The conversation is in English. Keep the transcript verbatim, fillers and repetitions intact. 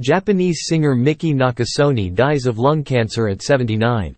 Japanese singer Miki Nakasone dies of lung cancer at seventy-nine.